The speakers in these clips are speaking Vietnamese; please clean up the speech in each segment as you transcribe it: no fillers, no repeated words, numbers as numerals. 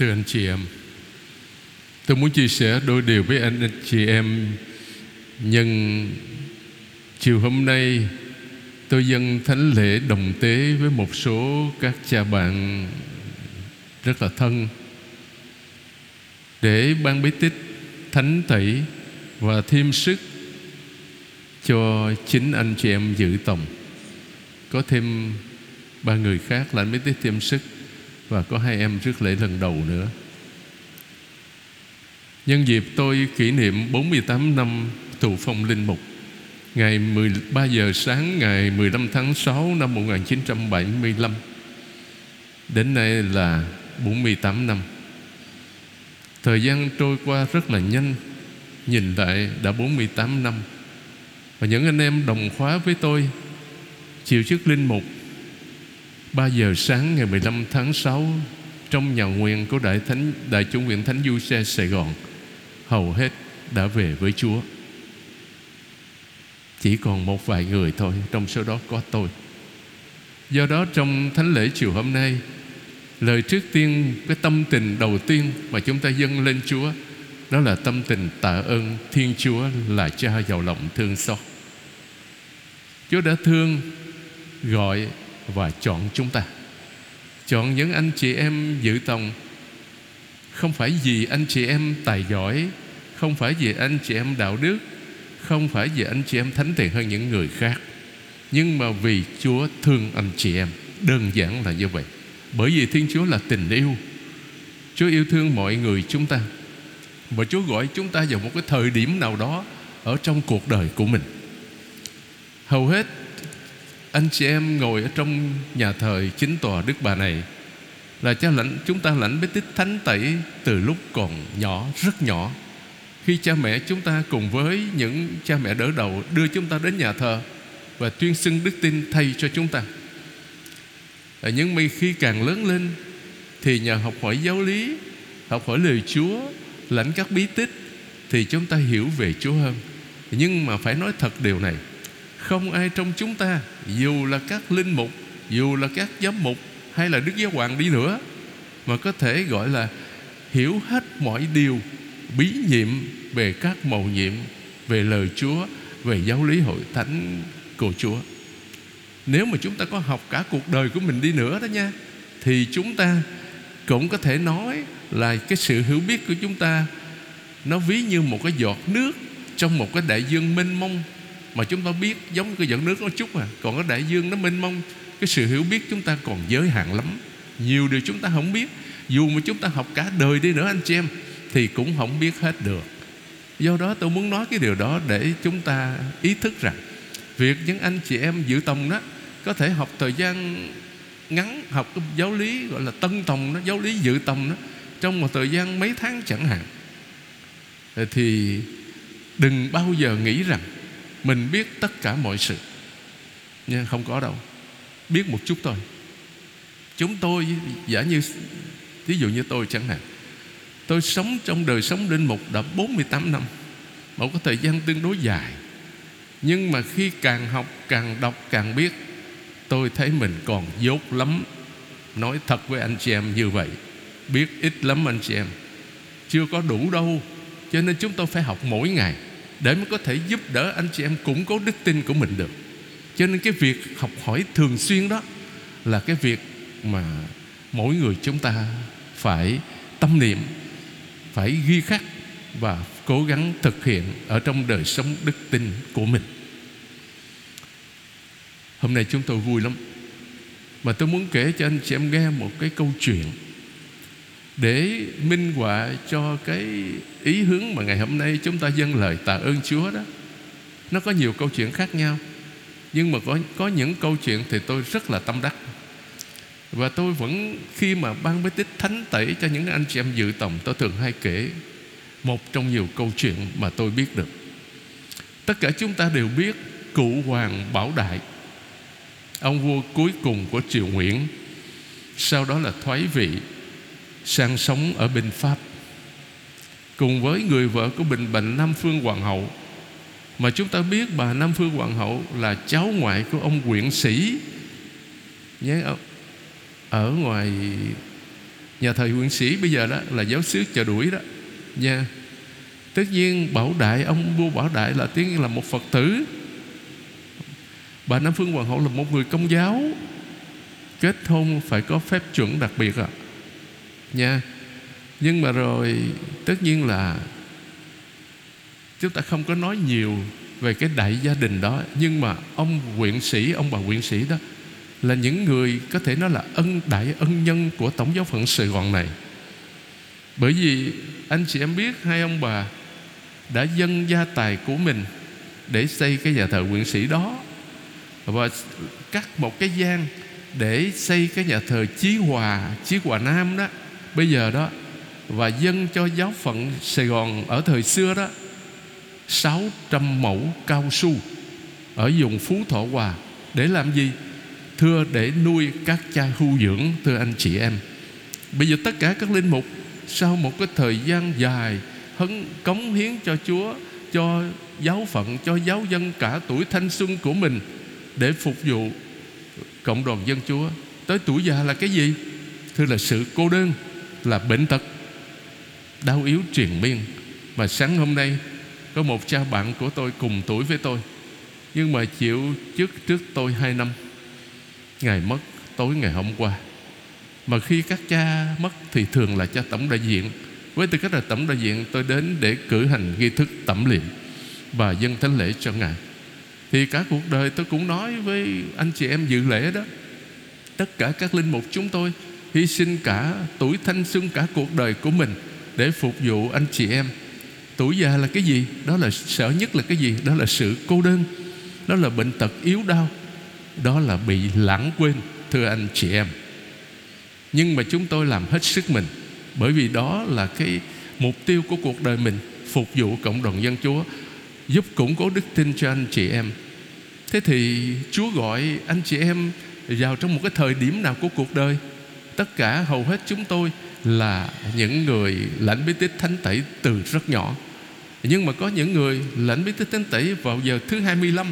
Thưa anh chị em, tôi muốn chia sẻ đôi điều với anh chị em. Nhân chiều hôm nay, tôi dâng thánh lễ đồng tế với một số các cha bạn rất là thân để ban bí tích, thánh tẩy và thêm sức cho chính anh chị em dự tổng. Có thêm 3 người khác là anh bí tích thêm sức và có 2 em rước lễ lần đầu nữa. Nhân dịp tôi kỷ niệm 48 năm thụ phong linh mục, ngày 13 giờ sáng ngày 15 tháng 6 năm 1975, đến nay là 48 năm. Thời gian trôi qua rất là nhanh, nhìn lại đã 48 năm. Và những anh em đồng khóa với tôi chịu chức linh mục 3 giờ sáng ngày 15 tháng 6 trong nhà nguyện của Đại Chủ Nguyện Thánh Du Xe Sài Gòn hầu hết đã về với Chúa. Chỉ còn một vài người thôi, trong số đó có tôi. Do đó trong thánh lễ chiều hôm nay, lời trước tiên, cái tâm tình đầu tiên mà chúng ta dâng lên Chúa, đó là tâm tình tạ ơn Thiên Chúa là Cha giàu lòng thương xót. Chúa đã thương, gọi và chọn chúng ta, chọn những anh chị em dự tòng. Không phải vì anh chị em tài giỏi, không phải vì anh chị em đạo đức, không phải vì anh chị em thánh thiện hơn những người khác, nhưng mà vì Chúa thương anh chị em. Đơn giản là như vậy. Bởi vì Thiên Chúa là tình yêu, Chúa yêu thương mọi người chúng ta, và Chúa gọi chúng ta vào một cái thời điểm nào đó ở trong cuộc đời của mình. Hầu hết anh chị em ngồi ở trong nhà thờ Chính Tòa Đức Bà này là chúng ta lãnh bí tích thánh tẩy từ lúc còn nhỏ, rất nhỏ. Khi cha mẹ chúng ta cùng với những cha mẹ đỡ đầu đưa chúng ta đến nhà thờ và tuyên xưng đức tin thay cho chúng ta. Nhưng mà khi càng lớn lên thì nhờ học hỏi giáo lý, học hỏi lời Chúa, lãnh các bí tích thì chúng ta hiểu về Chúa hơn. Nhưng mà phải nói thật điều này, không ai trong chúng ta, dù là các linh mục, dù là các giám mục hay là đức giáo hoàng đi nữa, mà có thể gọi là hiểu hết mọi điều bí nhiệm về các mầu nhiệm, về lời Chúa, về giáo lý hội thánh của Chúa. Nếu mà chúng ta có học cả cuộc đời của mình đi nữa đó nha, thì chúng ta cũng có thể nói là cái sự hiểu biết của chúng ta nó ví như một cái giọt nước trong một cái đại dương mênh mông. Mà chúng ta biết giống cái giọt nước nó chút à, còn cái đại dương nó mênh mông. Cái sự hiểu biết chúng ta còn giới hạn lắm, nhiều điều chúng ta không biết. Dù mà chúng ta học cả đời đi nữa anh chị em thì cũng không biết hết được. Do đó tôi muốn nói cái điều đó để chúng ta ý thức rằng việc những anh chị em dự tòng đó có thể học thời gian ngắn, học cái giáo lý gọi là tân tòng đó, giáo lý dự tòng đó, trong một thời gian mấy tháng chẳng hạn, thì đừng bao giờ nghĩ rằng mình biết tất cả mọi sự. Nhưng không có đâu, biết một chút thôi. Chúng tôi giả như, thí dụ như tôi chẳng hạn, tôi sống trong đời sống linh mục đã 48 năm, một cái thời gian tương đối dài. Nhưng mà khi càng học, càng đọc, càng biết, tôi thấy mình còn dốt lắm. Nói thật với anh chị em như vậy, biết ít lắm anh chị em, chưa có đủ đâu. Cho nên chúng tôi phải học mỗi ngày để mới có thể giúp đỡ anh chị em củng cố đức tin của mình được. Cho nên cái việc học hỏi thường xuyên đó là cái việc mà mỗi người chúng ta phải tâm niệm, phải ghi khắc và cố gắng thực hiện ở trong đời sống đức tin của mình. Hôm nay chúng tôi vui lắm, mà tôi muốn kể cho anh chị em nghe một cái câu chuyện để minh họa cho cái ý hướng mà ngày hôm nay chúng ta dâng lời tạ ơn Chúa đó. Nó có nhiều câu chuyện khác nhau, nhưng mà có những câu chuyện thì tôi rất là tâm đắc. Và tôi vẫn khi mà ban bí tích thánh tẩy cho những anh chị em dự tòng, tôi thường hay kể một trong nhiều câu chuyện mà tôi biết được. Tất cả chúng ta đều biết cụ Hoàng Bảo Đại, ông vua cuối cùng của Triều Nguyễn, sau đó là thoái vị sang sống ở bên Pháp cùng với người vợ của Bình Bệnh Nam Phương Hoàng Hậu. Mà chúng ta biết bà Nam Phương Hoàng Hậu là cháu ngoại của ông Nguyễn Sĩ, nhớ ở ngoài Nhà thờ Nguyễn Sĩ bây giờ đó là giáo xứ Chợ Đuổi đó nha. Tất nhiên Bảo Đại, ông vua Bảo Đại là tiếng Anh là một Phật tử, bà Nam Phương Hoàng Hậu là một người Công giáo. Kết hôn phải có phép chuẩn đặc biệt ạ nha. Nhưng mà rồi tất nhiên là chúng ta không có nói nhiều về cái đại gia đình đó. Nhưng mà ông huyện sĩ, ông bà huyện sĩ đó là những người có thể nói là đại ân nhân của Tổng giáo phận Sài Gòn này. Bởi vì anh chị em biết, hai ông bà đã dâng gia tài của mình để xây cái nhà thờ huyện sĩ đó, và cắt một cái gian để xây cái nhà thờ Chí Hòa Nam đó bây giờ đó, và dâng cho giáo phận Sài Gòn ở thời xưa đó 600 mẫu cao su ở vùng Phú Thọ Hòa. Để làm gì? Thưa, để nuôi các cha hưu dưỡng, thưa anh chị em. Bây giờ tất cả các linh mục sau một cái thời gian dài cống hiến cho Chúa, cho giáo phận, cho giáo dân cả tuổi thanh xuân của mình để phục vụ cộng đoàn dân Chúa, tới tuổi già là cái gì? Thưa, là sự cô đơn, là bệnh tật, đau yếu triền miên. Mà sáng hôm nay có một cha bạn của tôi cùng tuổi với tôi, nhưng mà chịu chức trước tôi 2 năm. Ngài mất tối ngày hôm qua. Mà khi các cha mất thì thường là cha tổng đại diện. Với tư cách là tổng đại diện, tôi đến để cử hành nghi thức tẩm liệm và dâng thánh lễ cho Ngài. Thì cả cuộc đời tôi cũng nói với anh chị em dự lễ đó, tất cả các linh mục chúng tôi hy sinh cả tuổi thanh xuân, cả cuộc đời của mình để phục vụ anh chị em. Tuổi già là cái gì? Đó là sợ nhất là cái gì? Đó là sự cô đơn, đó là bệnh tật yếu đau, đó là bị lãng quên, thưa anh chị em. Nhưng mà chúng tôi làm hết sức mình, bởi vì đó là cái mục tiêu của cuộc đời mình, phục vụ cộng đồng dân Chúa, giúp củng cố đức tin cho anh chị em. Thế thì Chúa gọi anh chị em vào trong một cái thời điểm nào của cuộc đời, tất cả hầu hết chúng tôi là những người lãnh bí tích thánh tẩy từ rất nhỏ. Nhưng mà có những người lãnh bí tích thánh tẩy vào giờ thứ 25,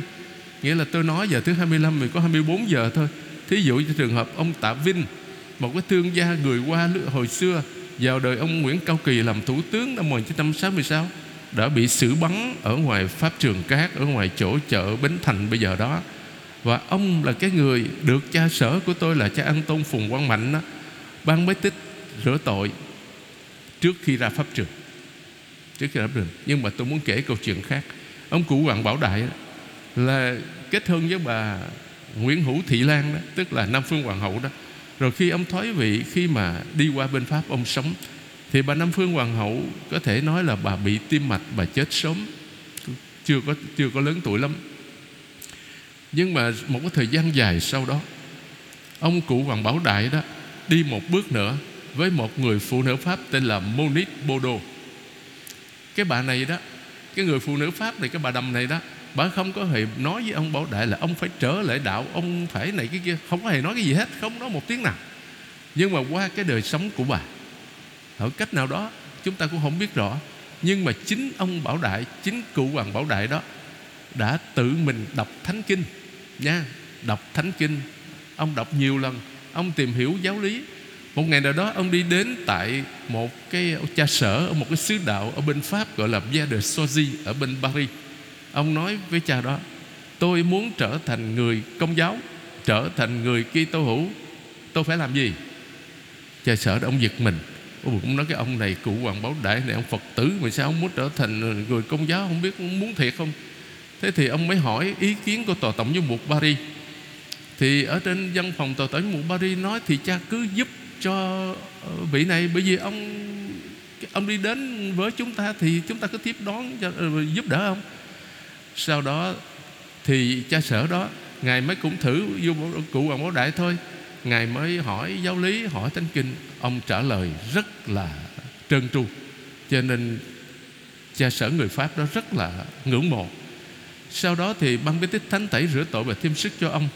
nghĩa là tôi nói giờ thứ 25 mình có 24 giờ thôi. Thí dụ như trường hợp ông Tạ Vinh, một cái thương gia người Hoa hồi xưa, vào đời ông Nguyễn Cao Kỳ làm thủ tướng năm 1966, đã bị xử bắn ở ngoài pháp trường Cát, ở ngoài chỗ chợ Bến Thành bây giờ đó. Và ông là cái người được cha sở của tôi là cha An Tôn Phùng Quang Mạnh đó, ban bí tích rửa tội trước khi ra pháp trường, Nhưng mà tôi muốn kể câu chuyện khác. Ông cụ Hoàng Bảo Đại đó, là kết hôn với bà Nguyễn Hữu Thị Lan đó, tức là Nam Phương Hoàng Hậu đó. Rồi khi ông thoái vị, khi mà đi qua bên Pháp ông sống, thì bà Nam Phương Hoàng Hậu có thể nói là bà bị tim mạch, bà chết sớm, chưa có lớn tuổi lắm. Nhưng mà một cái thời gian dài sau đó, ông cụ Hoàng Bảo Đại đó đi một bước nữa với một người phụ nữ Pháp tên là Monique Baudot. Cái bà này đó, cái người phụ nữ Pháp này, cái bà đầm này đó, bà không có hề nói với ông Bảo Đại là ông phải trở lại đạo, ông phải này cái kia, không có hề nói cái gì hết, không nói một tiếng nào. Nhưng mà qua cái đời sống của bà ở cách nào đó chúng ta cũng không biết rõ, nhưng mà chính ông Bảo Đại, chính cụ Hoàng Bảo Đại đó đã tự mình đọc Thánh Kinh nha, đọc Thánh Kinh. Ông đọc nhiều lần, ông tìm hiểu giáo lý. Một ngày nào đó ông đi đến tại một cái cha sở ở một cái xứ đạo ở bên Pháp gọi là Via de Sozi ở bên Paris. Ông nói với cha đó, tôi muốn trở thành người Công giáo, trở thành người Kitô hữu, tôi phải làm gì? Cha sở đó ông giật mình, cũng nói cái ông này, cụ Hoàng Bảo Đại này, ông Phật tử mà sao ông muốn trở thành người Công giáo, không biết muốn thiệt không. Thế thì ông mới hỏi ý kiến của Tòa Tổng giám mục Paris. Thì ở trên văn phòng Tòa Tổng giám mục Paris nói thì cha cứ giúp cho vị này, bởi vì ông đi đến với chúng ta thì chúng ta cứ tiếp đón giúp đỡ ông. Sau đó thì cha sở đó ngài mới cũng thử vô cụ Hoàng Bảo Đại thôi, ngài mới hỏi giáo lý, hỏi Thánh Kinh. Ông trả lời rất là trơn tru, cho nên cha sở người Pháp đó rất là ngưỡng mộ. Sau đó thì ban bí tích thánh tẩy rửa tội và thêm sức cho ông.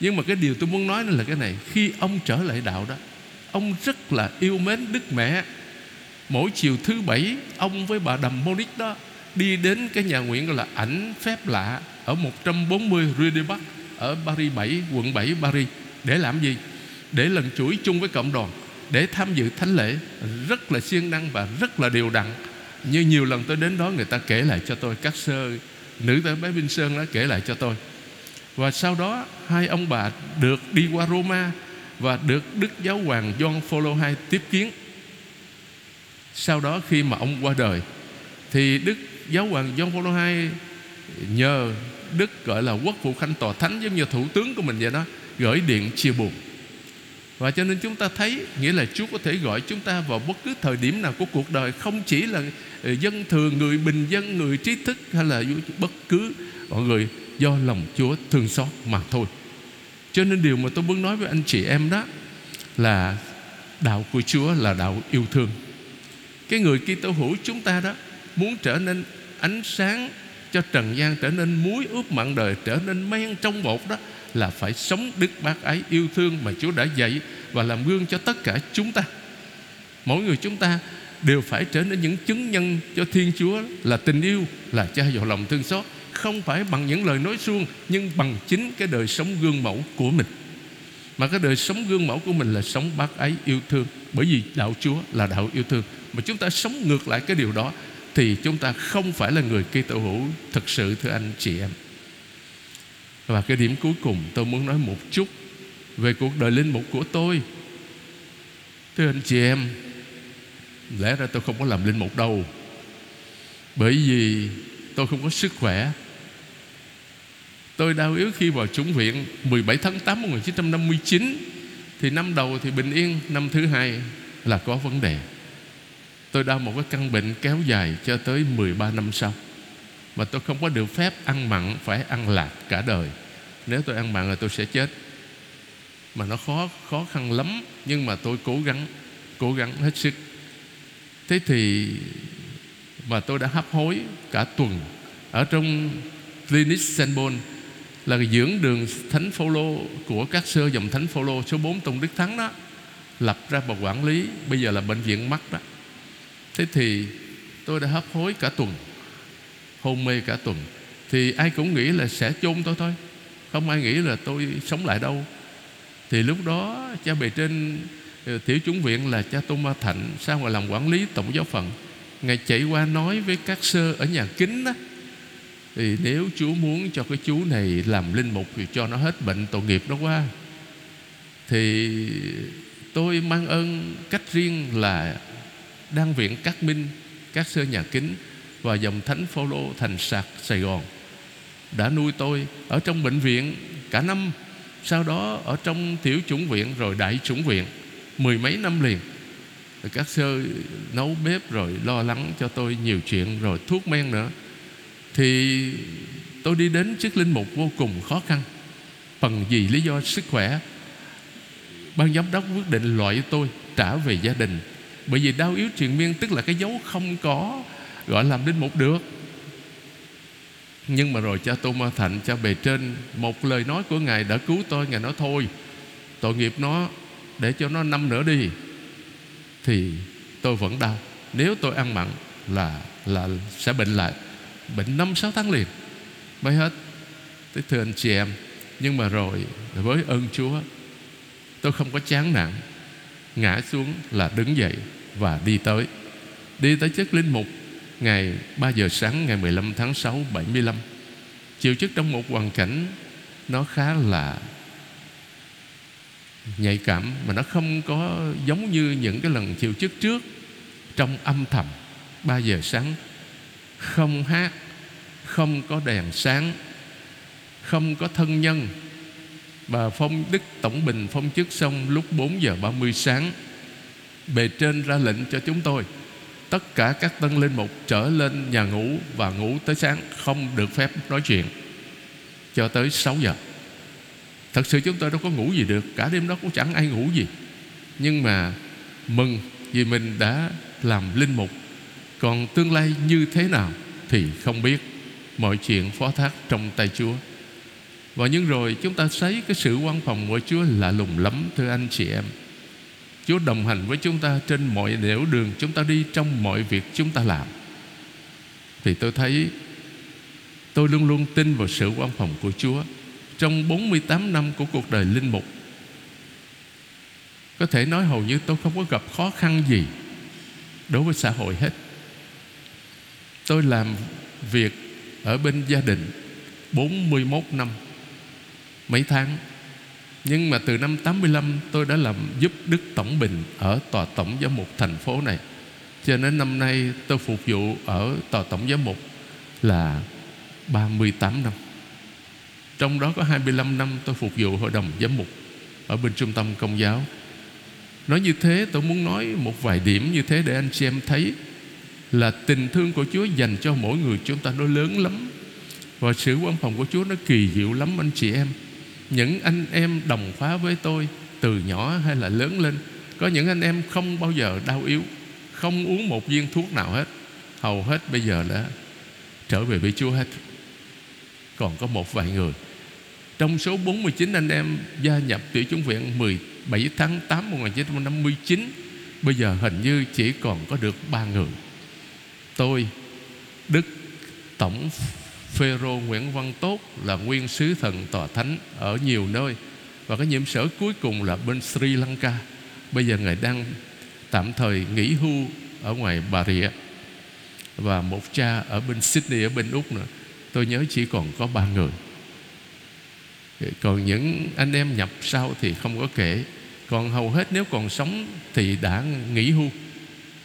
Nhưng mà cái điều tôi muốn nói là cái này, khi ông trở lại đạo đó, ông rất là yêu mến Đức Mẹ. Mỗi chiều thứ Bảy, ông với bà đầm Monique đó đi đến cái nhà nguyện gọi là Ảnh Phép Lạ ở 140 Rue de Bac ở Paris 7, quận 7 Paris. Để làm gì? Để lần chuỗi chung với cộng đoàn, để tham dự thánh lễ rất là siêng năng và rất là đều đặn. Như nhiều lần tôi đến đó, người ta kể lại cho tôi, các sơ nữ tử bé Vinh Sơn đã kể lại cho tôi. Và sau đó hai ông bà được đi qua Roma và được Đức Giáo hoàng Gioan Phaolô II tiếp kiến. Sau đó khi mà ông qua đời thì Đức Giáo hoàng Gioan Phaolô II nhờ Đức gọi là quốc vụ khanh tòa thánh, giống như thủ tướng của mình vậy đó, gửi điện chia buồn. Và cho nên chúng ta thấy, nghĩa là Chúa có thể gọi chúng ta vào bất cứ thời điểm nào của cuộc đời, không chỉ là dân thường, người bình dân, người trí thức hay là bất cứ mọi người, do lòng Chúa thương xót mà thôi. Cho nên điều mà tôi muốn nói với anh chị em đó là đạo của Chúa là đạo yêu thương. Cái người Kitô hữu chúng ta đó muốn trở nên ánh sáng cho trần gian, trở nên muối ướp mặn đời, trở nên men trong bột đó, là phải sống đức bác ái yêu thương mà Chúa đã dạy và làm gương cho tất cả chúng ta. Mỗi người chúng ta đều phải trở nên những chứng nhân cho Thiên Chúa là tình yêu, là cha dò lòng thương xót, không phải bằng những lời nói suông, nhưng bằng chính cái đời sống gương mẫu của mình. Mà cái đời sống gương mẫu của mình là sống bác ái yêu thương, bởi vì đạo Chúa là đạo yêu thương. Mà chúng ta sống ngược lại cái điều đó thì chúng ta không phải là người Kitô hữu thực sự, thưa anh chị em. Và cái điểm cuối cùng tôi muốn nói một chút về cuộc đời linh mục của tôi. Thưa anh chị em, lẽ ra tôi không có làm linh mục đâu, bởi vì tôi không có sức khỏe. Tôi đau yếu khi vào chủng viện 17 tháng 8 năm 1959. Thì năm đầu thì bình yên, năm thứ hai là có vấn đề. Tôi đau một cái căn bệnh kéo dài cho tới 13 năm sau. Mà tôi không có được phép ăn mặn, phải ăn lạc cả đời. Nếu tôi ăn mặn là tôi sẽ chết. Mà nó khó khăn lắm. Nhưng mà tôi cố gắng hết sức. Thế thì mà tôi đã hấp hối cả tuần ở trong Clinic Saint-Bone, là dưỡng đường Thánh Phaolô của các sơ dòng Thánh Phaolô số 4 Tông Đức Thắng đó, lập ra và quản lý. Bây giờ là bệnh viện mắt đó. Thế thì tôi đã hấp hối cả tuần, hôn mê cả tuần. Thì ai cũng nghĩ là sẽ chôn tôi thôi, không ai nghĩ là tôi sống lại đâu. Thì lúc đó cha bề trên tiểu chủng viện là cha Tô Ma Thạnh, sau này làm quản lý tổng giáo phận, ngài chạy qua nói với các sơ ở nhà kính đó, thì nếu Chúa muốn cho cái chú này làm linh mục thì cho nó hết bệnh tội nghiệp đó qua. Thì tôi mang ơn cách riêng là đang viện Cát Minh, các sơ nhà kính và dòng Thánh Phaolô Thành Sạc Sài Gòn đã nuôi tôi ở trong bệnh viện cả năm, sau đó ở trong tiểu chủng viện rồi đại chủng viện mười mấy năm liền. Rồi các sơ nấu bếp rồi lo lắng cho tôi nhiều chuyện, rồi thuốc men nữa. Thì tôi đi đến chức linh mục vô cùng khó khăn. Phần vì lý do sức khỏe, ban giám đốc quyết định loại tôi trả về gia đình, bởi vì đau yếu triền miên, tức là cái dấu không có gọi làm linh mục được. Nhưng mà rồi cha Tô Ma Thạnh, cha bề trên, một lời nói của ngài đã cứu tôi. Ngài nói thôi, tội nghiệp nó, để cho nó năm nữa đi. Thì tôi vẫn đau, nếu tôi ăn mặn là sẽ bệnh lại, bệnh 5-6 tháng liền mới hết. Thế thưa anh chị em, nhưng mà rồi với ơn Chúa, tôi không có chán nản, ngã xuống là đứng dậy và đi tới chức linh mục. Ngày 3 giờ sáng ngày 15 tháng 6 75, chịu chức trong một hoàn cảnh nó khá là nhạy cảm, mà nó không có giống như những cái lần chịu chức trước. Trong âm thầm 3 giờ sáng, không hát, không có đèn sáng, không có thân nhân. Bà Đức Tổng Bình phong chức xong lúc 4 giờ 30 sáng, bề trên ra lệnh cho chúng tôi tất cả các tân linh mục trở lên nhà ngủ và ngủ tới sáng, không được phép nói chuyện cho tới 6 giờ. Thật sự chúng tôi đâu có ngủ gì được, cả đêm đó cũng chẳng ai ngủ gì. Nhưng mà mừng vì mình đã làm linh mục, còn tương lai như thế nào thì không biết, mọi chuyện phó thác trong tay Chúa. Và nhưng rồi chúng ta thấy cái sự quan phòng của Chúa lạ lùng lắm, thưa anh chị em. Chúa đồng hành với chúng ta trên mọi nẻo đường chúng ta đi, trong mọi việc chúng ta làm. Thì tôi thấy, tôi luôn luôn tin vào sự quan phòng của Chúa. Trong 48 năm của cuộc đời linh mục, Có thể nói hầu như tôi không có gặp khó khăn gì đối với xã hội hết. Tôi làm việc ở bên gia đình 41 năm mấy tháng. Nhưng mà từ năm 85 tôi đã làm giúp Đức Tổng Bình ở Tòa Tổng Giám mục thành phố này, cho nên năm nay tôi phục vụ ở Tòa Tổng Giám mục là 38 năm. Trong đó có 25 năm tôi phục vụ Hội đồng Giám mục ở bên Trung tâm Công giáo. Nói như thế tôi muốn nói một vài điểm như thế để anh chị em thấy là tình thương của Chúa dành cho mỗi người chúng ta nó lớn lắm, và sự quan phòng của Chúa nó kỳ diệu lắm anh chị em. Những anh em đồng khóa với tôi từ nhỏ hay là lớn lên, có những anh em không bao giờ đau yếu, không uống một viên thuốc nào hết, hầu hết bây giờ đã trở về với Chúa hết. Còn có một vài người trong số 49 anh em gia nhập Tiểu Chúng Viện 17 tháng 8 1959, bây giờ hình như chỉ còn có được 3 người. Tôi, Đức Tổng Phêrô Nguyễn Văn Tốt là nguyên sứ thần tòa thánh ở nhiều nơi, và cái nhiệm sở cuối cùng là bên Sri Lanka. Bây giờ ngài đang tạm thời nghỉ hưu ở ngoài Bà Rịa, và một cha ở bên Sydney ở bên Úc nữa. Tôi nhớ chỉ còn có 3 người. Còn những anh em nhập sau thì không có kể. Còn hầu hết nếu còn sống thì đã nghỉ hưu,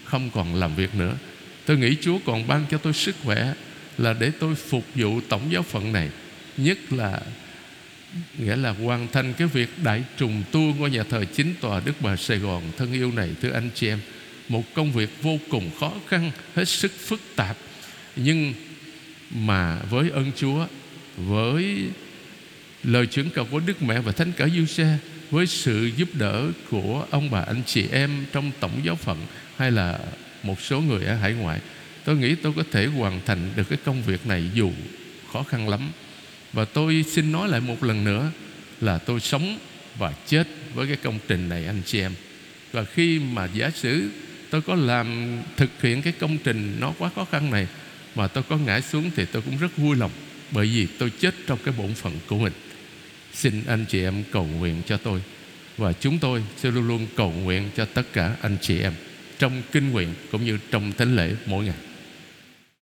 không còn làm việc nữa. Tôi nghĩ Chúa còn ban cho tôi sức khỏe là để tôi phục vụ tổng giáo phận này, nhất là nghĩa là hoàn thành cái việc đại trùng tu ngôi nhà thờ Chính Tòa Đức Bà Sài Gòn thân yêu này, thưa anh chị em. Một công việc vô cùng khó khăn, hết sức phức tạp, nhưng mà với ơn Chúa, với lời chứng cầu của Đức Mẹ và Thánh Cả Giuse, với sự giúp đỡ của ông bà anh chị em trong tổng giáo phận hay là một số người ở hải ngoại, tôi nghĩ tôi có thể hoàn thành được cái công việc này dù khó khăn lắm. Và tôi xin nói lại một lần nữa là tôi sống và chết với cái công trình này anh chị em. Và khi mà giả sử tôi có làm thực hiện cái công trình nó quá khó khăn này mà tôi có ngã xuống thì tôi cũng rất vui lòng, bởi vì tôi chết trong cái bổn phận của mình. Xin anh chị em cầu nguyện cho tôi, và chúng tôi sẽ luôn luôn cầu nguyện cho tất cả anh chị em trong kinh nguyện cũng như trong thánh lễ mỗi ngày.